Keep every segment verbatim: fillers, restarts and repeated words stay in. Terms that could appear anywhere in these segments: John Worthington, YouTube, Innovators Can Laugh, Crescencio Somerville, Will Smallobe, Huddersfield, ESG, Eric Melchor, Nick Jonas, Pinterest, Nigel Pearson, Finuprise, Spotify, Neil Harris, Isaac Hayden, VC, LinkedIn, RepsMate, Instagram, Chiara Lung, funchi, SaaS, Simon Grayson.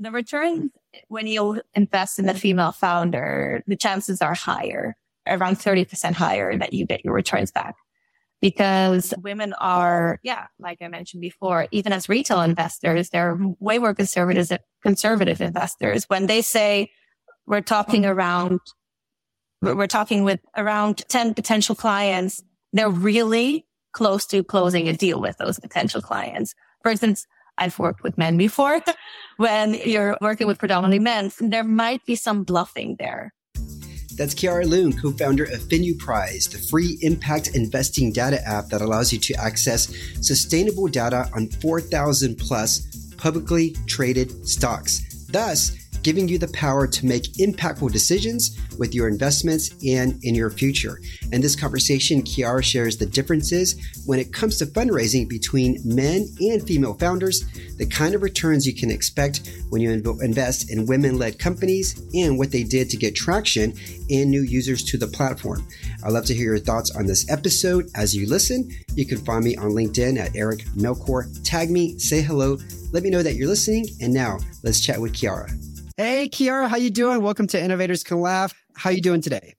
the return when you invest in a female founder, the chances are higher, around thirty percent higher that you get your returns back. Because women are, yeah, like I mentioned before, even as retail investors, they're way more conservative, conservative investors. When they say we're talking around, we're talking with around ten potential clients, they're really close to closing a deal with those potential clients. For instance, I've worked with men before. When you're working with predominantly men, there might be some bluffing there. That's Chiara Lung, co-founder of Finuprise, the free impact investing data app that allows you to access sustainable data on four thousand plus publicly traded stocks, thus giving you the power to make impactful decisions with your investments and in your future. In this conversation, Chiara shares the differences when it comes to fundraising between men and female founders, the kind of returns you can expect when you invest in women-led companies, and what they did to get traction and new users to the platform. I'd love to hear your thoughts on this episode. As you listen, you can find me on LinkedIn at Eric Melchor. Tag me, say hello, let me know that you're listening. And now let's chat with Chiara. Hey, Chiara, how you doing? Welcome to Innovators Can Laugh. How you doing today?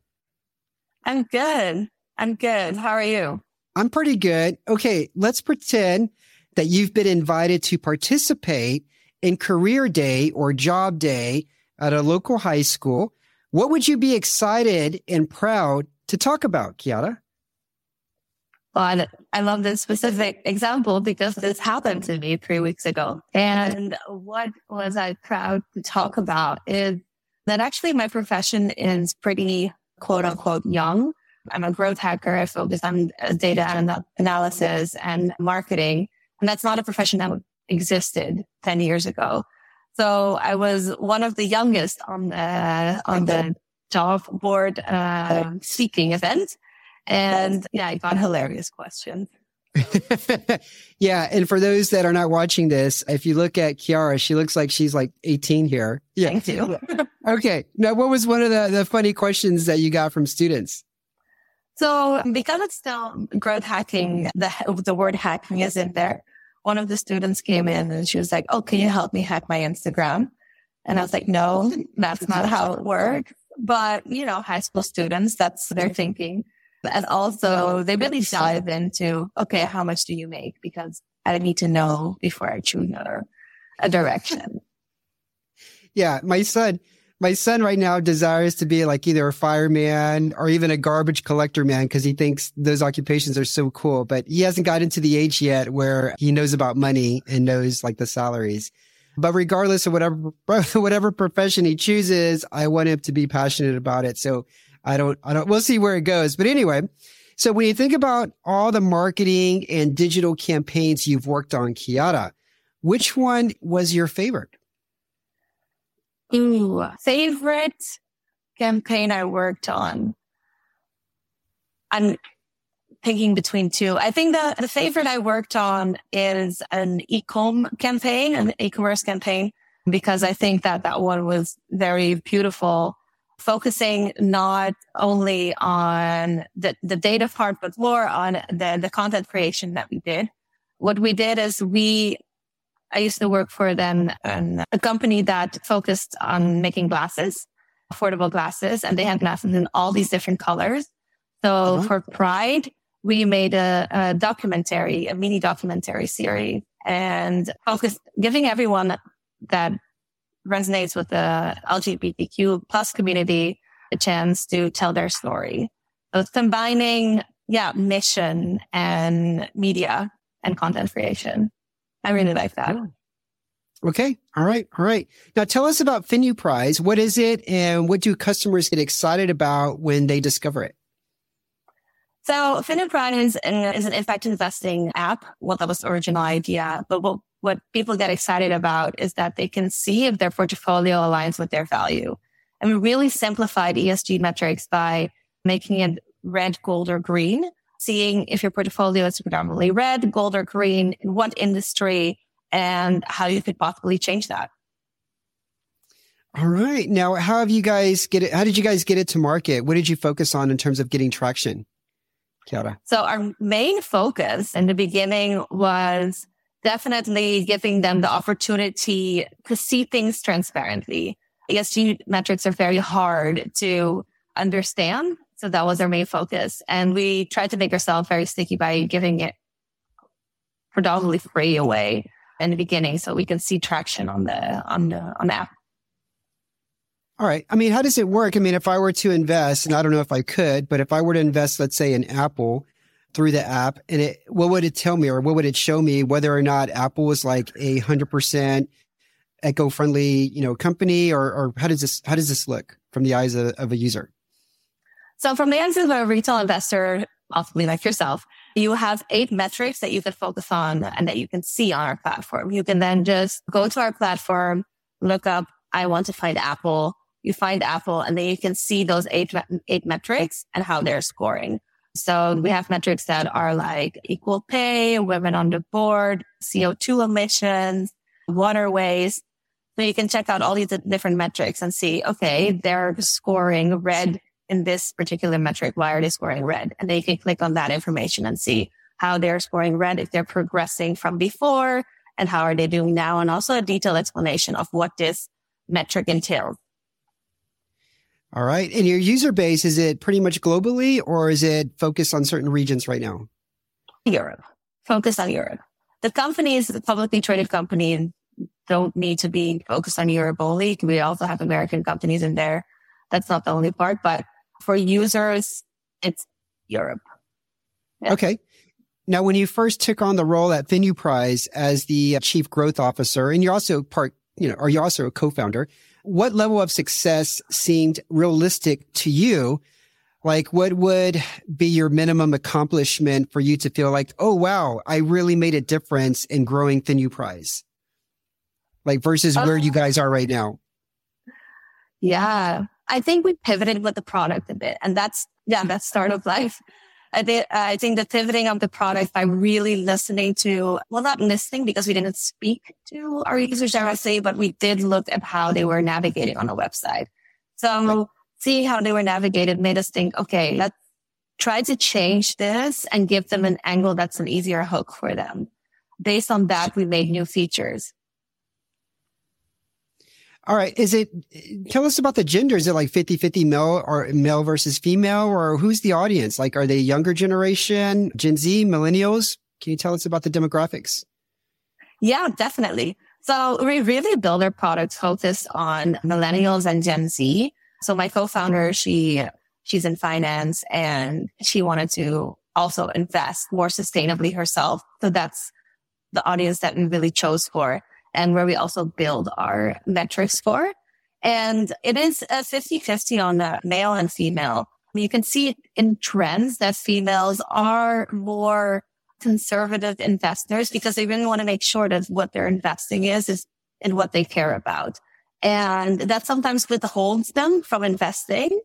I'm good. I'm good. How are you? I'm pretty good. Okay, let's pretend that you've been invited to participate in career day or job day at a local high school. What would you be excited and proud to talk about, Chiara? Well, I love this specific example because this happened to me three weeks ago. And what was I proud to talk about is that actually my profession is pretty quote unquote young. I'm a growth hacker. I focus on data and analysis and marketing. And that's not a profession that existed ten years ago. So I was one of the youngest on the, on the job board uh, seeking event. And yeah, I got hilarious questions. Yeah. And for those that are not watching this, if you look at Chiara, she looks like she's like eighteen here. Yeah. Thank you. Okay. Now, what was one of the, the funny questions that you got from students? So because it's still growth hacking, the, the word hacking is in there. One of the students came in and she was like, oh, can you help me hack my Instagram? And I was like, no, that's not how it works. But, you know, high school students, that's their thinking. And also, they really dive into, okay, how much do you make? Because I need to know before I choose another a direction. Yeah, my son, my son right now desires to be like either a fireman or even a garbage collector man because he thinks those occupations are so cool. But he hasn't gotten to the age yet where he knows about money and knows like the salaries. But regardless of whatever whatever profession he chooses, I want him to be passionate about it. So. I don't, I don't, we'll see where it goes. But anyway, so when you think about all the marketing and digital campaigns you've worked on, Chiara, which one was your favorite? Ooh, favorite campaign I worked on. I'm thinking between two. I think the, the favorite I worked on is an e-com campaign, an e-commerce campaign, because I think that that one was very beautiful. Focusing not only on the, the data part, but more on the, the content creation that we did. What we did is we, I used to work for them, an, a company that focused on making glasses, affordable glasses, and they had glasses in all these different colors. So uh-huh. for Pride, we made a, a documentary, a mini documentary series, and focused, giving everyone that resonates with the L G B T Q plus community a chance to tell their story. So combining, yeah, mission and media and content creation. I really like that. Okay. All right. All right. Now tell us about Finuprise. What is it and what do customers get excited about when they discover it? So Finuprise is an impact investing app. Well, that was the original idea, but what What people get excited about is that they can see if their portfolio aligns with their value. And we really simplified E S G metrics by making it red, gold, or green, seeing if your portfolio is predominantly red, gold, or green, in what industry, and how you could possibly change that. All right. Now, how have you guys get it? How did you guys get it to market? What did you focus on in terms of getting traction, Chiara? So our main focus in the beginning was definitely giving them the opportunity to see things transparently. E S G metrics are very hard to understand. So that was our main focus. And we tried to make ourselves very sticky by giving it predominantly free away in the beginning so we can see traction on the on the on the app. All right. I mean, how does it work? I mean, if I were to invest, and I don't know if I could, but if I were to invest, let's say in Apple through the app, and it, what would it tell me or what would it show me whether or not Apple was like a hundred percent eco-friendly, you know, company, or or how does this how does this look from the eyes of, of a user? So from the eyes of a retail investor, possibly like yourself, you have eight metrics that you can focus on and that you can see on our platform. You can then just go to our platform, look up, I want to find Apple. You find Apple, and then you can see those eight eight metrics and how they're scoring. So we have metrics that are like equal pay, women on the board, C O two emissions, water waste. So you can check out all these different metrics and see, okay, they're scoring red in this particular metric. Why are they scoring red? And then you can click on that information and see how they're scoring red, if they're progressing from before, and how are they doing now, and also a detailed explanation of what this metric entails. All right. And your user base, is it pretty much globally, or is it focused on certain regions right now? Europe. Focused on Europe. The companies, the publicly traded companies, don't need to be focused on Europe only. We also have American companies in there. That's not the only part, but for users, it's Europe. Yeah. Okay. Now, when you first took on the role at Finuprise as the chief growth officer, and you're also part, you know, or you're also a co-founder, what level of success seemed realistic to you? Like, what would be your minimum accomplishment for you to feel like, oh, wow, I really made a difference in growing Finuprise? Like, versus okay. where you guys are right now? Yeah, I think we pivoted with the product a bit. And that's, yeah, that's startup life. I think, I think the pivoting of the product by really listening to, well, not listening because we didn't speak to our users directly, but we did look at how they were navigating on a website. So seeing how they were navigated made us think, okay, let's try to change this and give them an angle that's an easier hook for them. Based on that, we made new features. All right. Is it, tell us about the gender. Is it like fifty-fifty male or male versus female, or who's the audience? Like, are they younger generation, Gen Z, millennials? Can you tell us about the demographics? Yeah, definitely. So we really build our products focused on millennials and Gen Z. So my co-founder, she, she's in finance, and she wanted to also invest more sustainably herself. So that's the audience that we really chose for, and where we also build our metrics for. And it is a fifty-fifty on the male and female. You can see in trends that females are more conservative investors because they really want to make sure that what they're investing is, is in what they care about. And that sometimes withholds them from investing.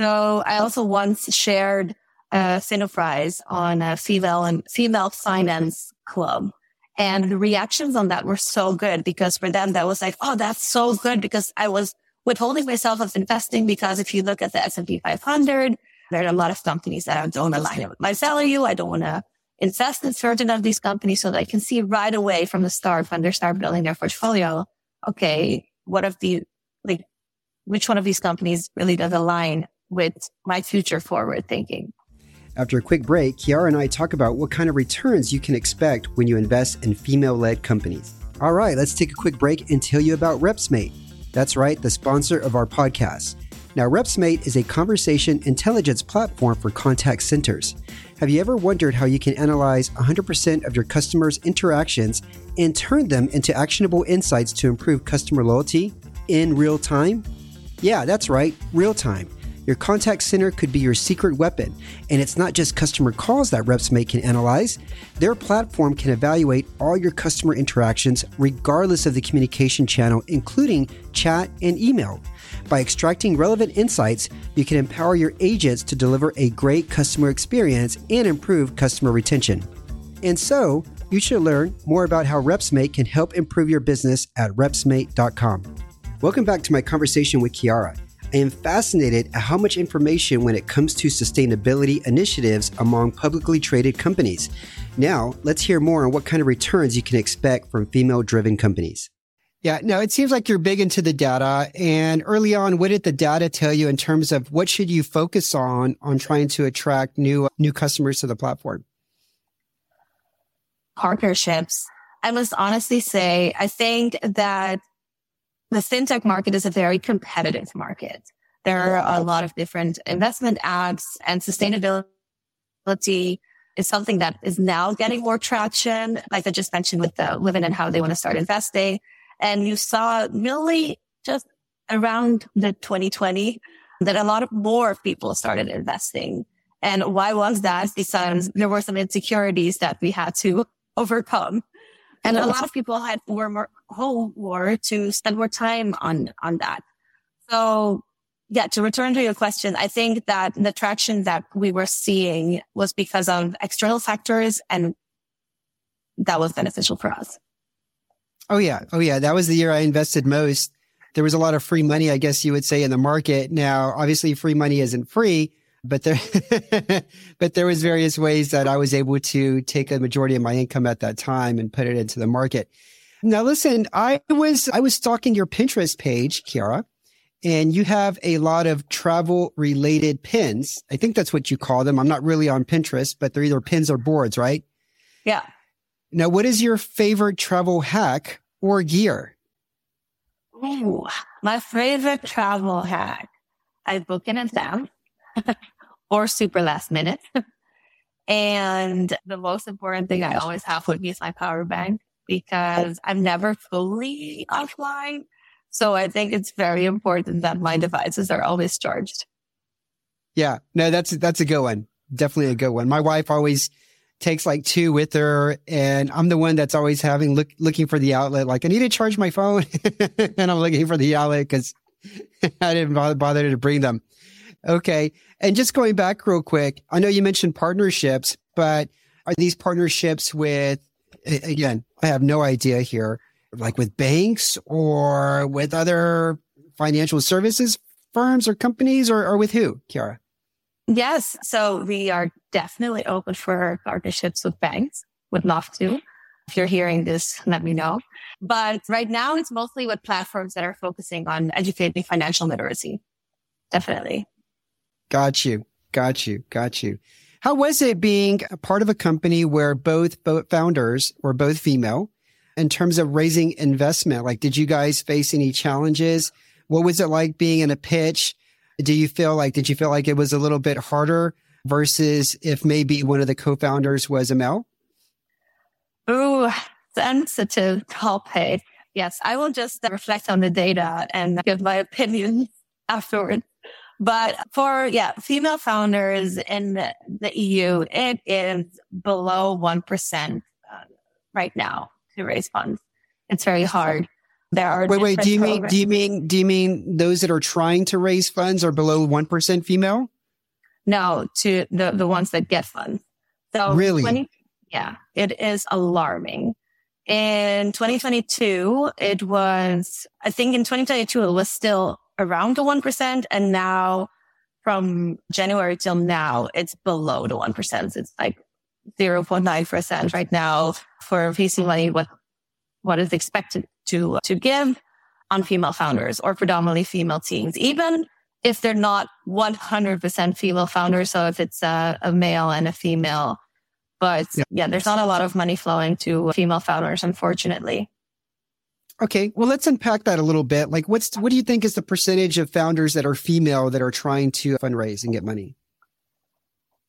So I also once shared a Finuprise on a female and female finance club. And the reactions on that were so good, because for them, that was like, oh, that's so good, because I was withholding myself of investing, because if you look at the S and P five hundred, there are a lot of companies that don't align with my value. I don't want to invest in certain of these companies, so that I can see right away from the start when they start building their portfolio, okay, what of the, like, which one of these companies really does align with my future forward thinking? After a quick break, Chiara and I talk about what kind of returns you can expect when you invest in female-led companies. All right, let's take a quick break and tell you about RepsMate. That's right, the sponsor of our podcast. Now, RepsMate is a conversation intelligence platform for contact centers. Have you ever wondered how you can analyze one hundred percent of your customers' interactions and turn them into actionable insights to improve customer loyalty in real time? Yeah, that's right, real time. Your contact center could be your secret weapon. And it's not just customer calls that RepsMate can analyze. Their platform can evaluate all your customer interactions, regardless of the communication channel, including chat and email. By extracting relevant insights, you can empower your agents to deliver a great customer experience and improve customer retention. And so, you should learn more about how RepsMate can help improve your business at reps mate dot com. Welcome back to my conversation with Chiara. I am fascinated at how much information when it comes to sustainability initiatives among publicly traded companies. Now, let's hear more on what kind of returns you can expect from female-driven companies. Yeah, no, it seems like you're big into the data. And early on, what did the data tell you in terms of what should you focus on on trying to attract new new customers to the platform? Partnerships. I must honestly say, I think that the fintech market is a very competitive market. There are a lot of different investment apps, and sustainability is something that is now getting more traction, like I just mentioned with the women and how they want to start investing. And you saw really just around the twenty twenty that a lot of more people started investing. And why was that? Because there were some insecurities that we had to overcome. And a lot of people had were more home or to spend more time on, on that. So yeah, to return to your question, I think that the traction that we were seeing was because of external factors, and that was beneficial for us. Oh, yeah. Oh, yeah. That was the year I invested most. There was a lot of free money, I guess you would say, in the market. Now, obviously, free money isn't free, but there but there was various ways that I was able to take a majority of my income at that time and put it into the market. Now, listen, I was I was stalking your Pinterest page, Chiara, and you have a lot of travel-related pins. I think that's what you call them. I'm not really on Pinterest, but they're either pins or boards, right? Yeah. Now, what is your favorite travel hack or gear? Ooh, my favorite travel hack. I book in advance or super last minute. And the most important thing I always have with me is my power bank, because I'm never fully offline. So I think it's very important that my devices are always charged. Yeah, no, that's that's a good one. Definitely a good one. My wife always takes like two with her, and I'm the one that's always having look looking for the outlet. Like, I need to charge my phone and I'm looking for the outlet because I didn't bother, bother to bring them. Okay. And just going back real quick, I know you mentioned partnerships, but are these partnerships with, again, I have no idea here, like with banks or with other financial services firms or companies, or, or with who, Chiara? Yes. So we are definitely open for partnerships with banks. Would love to. If you're hearing this, let me know. But right now, it's mostly with platforms that are focusing on educating financial literacy. Definitely. Got you. Got you. Got you. How was it being a part of a company where both founders were both female in terms of raising investment? Like, did you guys face any challenges? What was it like being in a pitch? Do you feel like, did you feel like it was a little bit harder versus if maybe one of the co-founders was a male? Ooh, sensitive topic. Yes, I will just reflect on the data and give my opinion afterwards. But for, yeah, female founders in the E U, it is below one percent right now to raise funds. It's very hard. There are wait, wait. Do you mean do you mean do you mean those that are trying to raise funds are below one percent female? No, to the, the ones that get funds. So really, twenty yeah, it is alarming. In twenty twenty-two, it was. I think in twenty twenty-two, it was still around the one percent, and now from January till now, it's below the one percent. It's like zero point nine percent right now for V C money. What what is expected to to give on female founders or predominantly female teams, even if they're not one hundred percent female founders. So if it's a, a male and a female, but yeah. yeah, there's not a lot of money flowing to female founders, unfortunately. Okay. Well, let's unpack that a little bit. Like what's, what do you think is the percentage of founders that are female that are trying to fundraise and get money?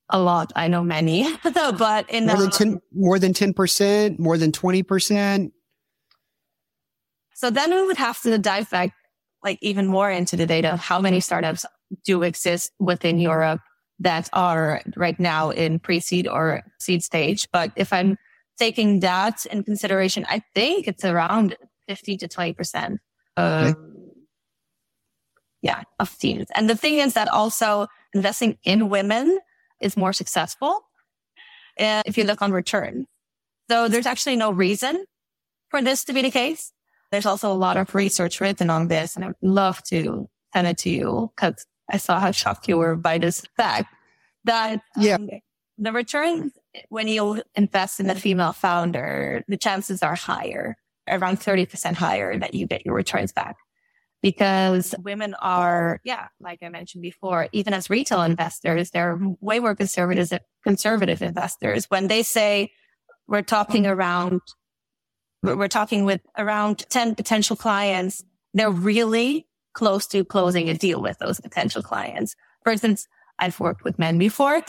A lot. I know many, but in more than, ten, more than ten percent, more than twenty percent. So then we would have to dive back like even more into the data of how many startups do exist within Europe that are right now in pre-seed or seed stage. But if I'm taking that in consideration, I think it's around fifteen to twenty percent of, okay. yeah, of teams. And the thing is that also investing in women is more successful and if you look on return. So there's actually no reason for this to be the case. There's also a lot of research written on this, and I'd love to send it to you because I saw how shocked you were by this fact that yeah. um, the returns when you invest in a female founder, the chances are higher, around thirty percent higher that you get your returns back. Because women are, yeah, like I mentioned before, even as retail investors, they're way more conservative, conservative investors. When they say we're talking around, we're talking with around ten potential clients, they're really close to closing a deal with those potential clients. For instance, I've worked with men before.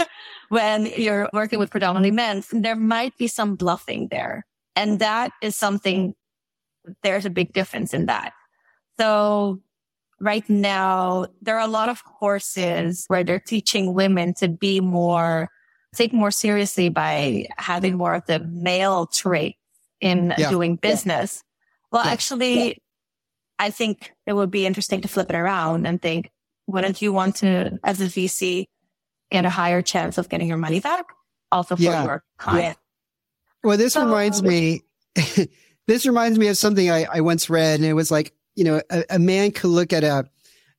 When you're working with predominantly men, there might be some bluffing there. And that is something, there's a big difference in that. So right now, there are a lot of courses where they're teaching women to be more, take more seriously by having more of the male traits in yeah. doing business. Yeah. Well, yeah. actually, yeah. I think it would be interesting to flip it around and think, wouldn't you want to, as a V C, get a higher chance of getting your money back? Also for yeah. your client. Yeah. Well, this so, reminds me, this reminds me of something I, I once read, and it was like, you know, a, a man could look at a,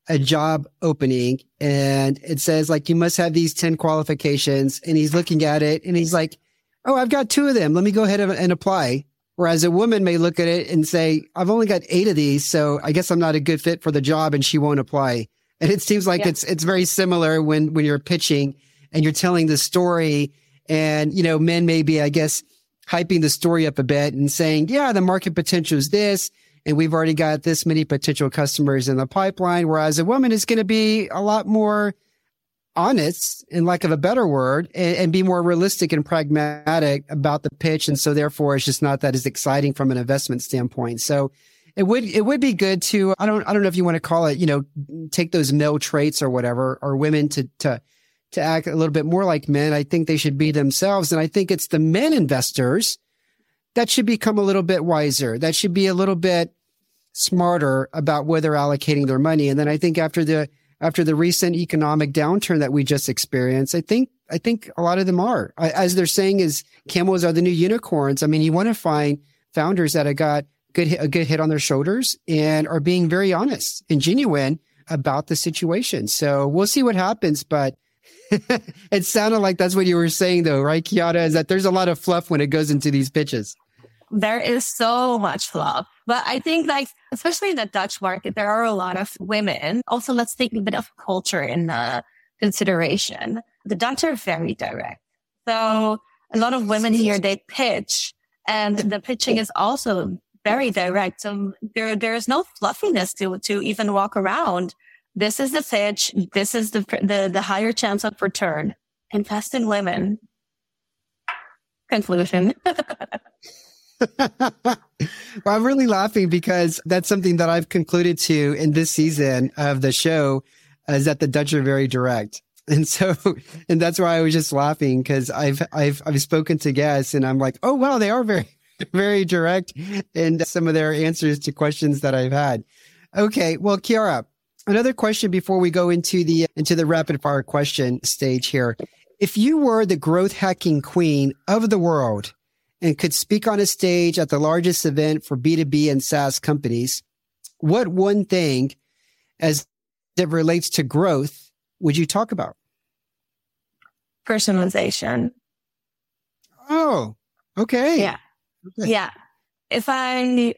a job opening and it says like, you must have these ten qualifications, and he's looking at it and he's like, oh, I've got two of them. Let me go ahead and, and apply. Whereas a woman may look at it and say, I've only got eight of these, so I guess I'm not a good fit for the job, and she won't apply. And it seems like yeah. it's, it's very similar when, when you're pitching and you're telling the story, and, you know, men may be, I guess, hyping the story up a bit and saying, yeah, the market potential is this, and we've already got this many potential customers in the pipeline. Whereas a woman is going to be a lot more honest, in lack of a better word, and, and be more realistic and pragmatic about the pitch. And so therefore it's just not that as exciting from an investment standpoint. So it would, it would be good to, I don't, I don't know if you want to call it, you know, take those male traits or whatever, or women to, to, to act a little bit more like men. I think they should be themselves. And I think it's the men investors that should become a little bit wiser. That should be a little bit smarter about where they're allocating their money. And then I think after the, after the recent economic downturn that we just experienced, I think, I think a lot of them are, I, as they're saying, is camels are the new unicorns. I mean, you want to find founders that have got good, a good head on their shoulders and are being very honest and genuine about the situation. So we'll see what happens, but it sounded like that's what you were saying though, right, Chiara, is that there's a lot of fluff when it goes into these pitches. There is so much fluff. But I think, like, especially in the Dutch market, there are a lot of women. Also, let's take a bit of culture in uh, consideration. The Dutch are very direct. So a lot of women here, they pitch, and the pitching is also very direct. So there, there is no fluffiness to, to even walk around. This is the pitch. This is the, the, the higher chance of return. Invest in women. Conclusion. Well, I'm really laughing because that's something that I've concluded to in this season of the show, is that the Dutch are very direct. And so, and that's why I was just laughing, because I've, I've, I've spoken to guests and I'm like, oh, wow, they are very, very direct in some of their answers to questions that I've had. Okay. Well, Chiara, another question before we go into the, into the rapid fire question stage here. If you were the growth hacking queen of the world and could speak on a stage at the largest event for B two B and SaaS companies, what one thing as that relates to growth would you talk about? Personalization. Oh, okay. Yeah. Okay. Yeah. If I,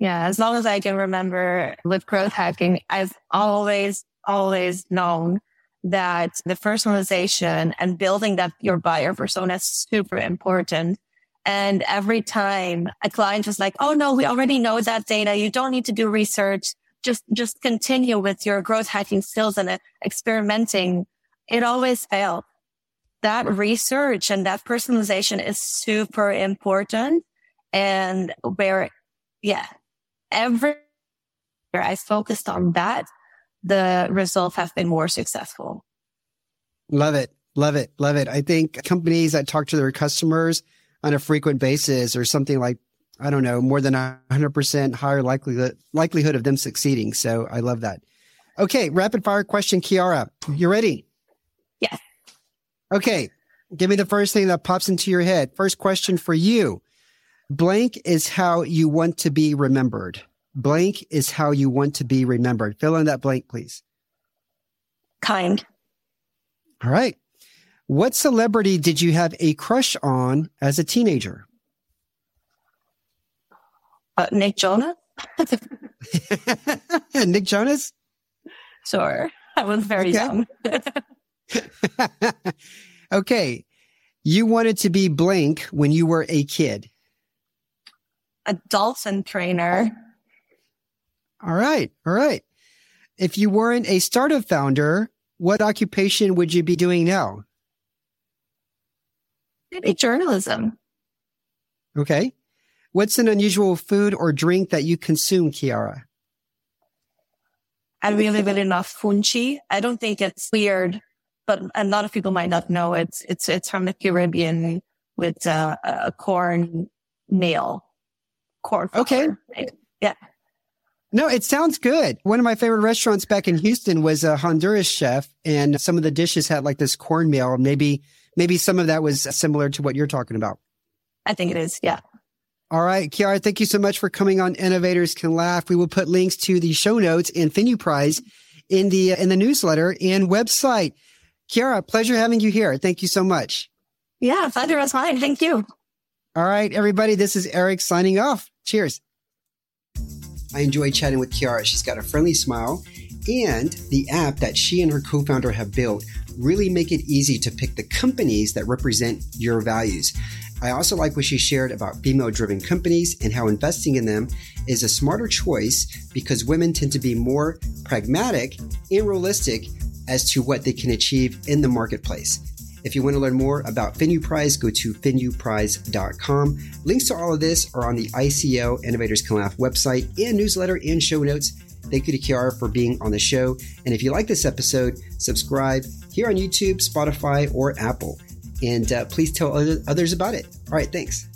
yeah, as long as I can remember, with growth hacking, I've always, always known that the personalization and building that your buyer persona is super important. And every time a client was like, oh no, we already know that data. You don't need to do research. Just, just continue with your growth hacking skills and uh, experimenting. It always failed. That research and that personalization is super important. And where, yeah, every year I focused on that, the results have been more successful. Love it. Love it. Love it. I think companies that talk to their customers on a frequent basis or something like, I don't know, more than one hundred percent higher likelihood likelihood of them succeeding. So I love that. Okay. Rapid fire question, Chiara. You ready? Yes. Okay. Give me the first thing that pops into your head. First question for you. Blank is how you want to be remembered. Blank is how you want to be remembered. Fill in that blank, please. Kind. All right. What celebrity did you have a crush on as a teenager? Uh, Nick Jonas. Nick Jonas? Sure. I was very okay. young. Okay. You wanted to be blank when you were a kid. A dolphin trainer. All right. All right. If you weren't a startup founder, what occupation would you be doing now? Maybe journalism. Okay. What's an unusual food or drink that you consume, Chiara? I really, really love funchi. I don't think it's weird, but a lot of people might not know it. It's it's from the Caribbean with uh, a corn meal. Corn flour. Okay. Right? Yeah. No, it sounds good. One of my favorite restaurants back in Houston was a Honduras chef, and some of the dishes had like this cornmeal. Maybe, maybe some of that was similar to what you're talking about. I think it is. Yeah. All right, Chiara, thank you so much for coming on Innovators Can Laugh. We will put links to the show notes and Finuprise in the in the newsletter and website. Chiara, pleasure having you here. Thank you so much. Yeah, pleasure was mine. Thank you. All right, everybody, this is Eric signing off. Cheers. I enjoy chatting with Chiara. She's got a friendly smile, and the app that she and her co-founder have built really make it easy to pick the companies that represent your values. I also like what she shared about female-driven companies and how investing in them is a smarter choice because women tend to be more pragmatic and realistic as to what they can achieve in the marketplace. If you want to learn more about Finuprise, go to finuprise dot com. Links to all of this are on the I C O Innovators Can Laugh website and newsletter and show notes. Thank you to Chiara for being on the show. And if you like this episode, subscribe here on YouTube, Spotify, or Apple. And uh, please tell other, others about it. All right, thanks.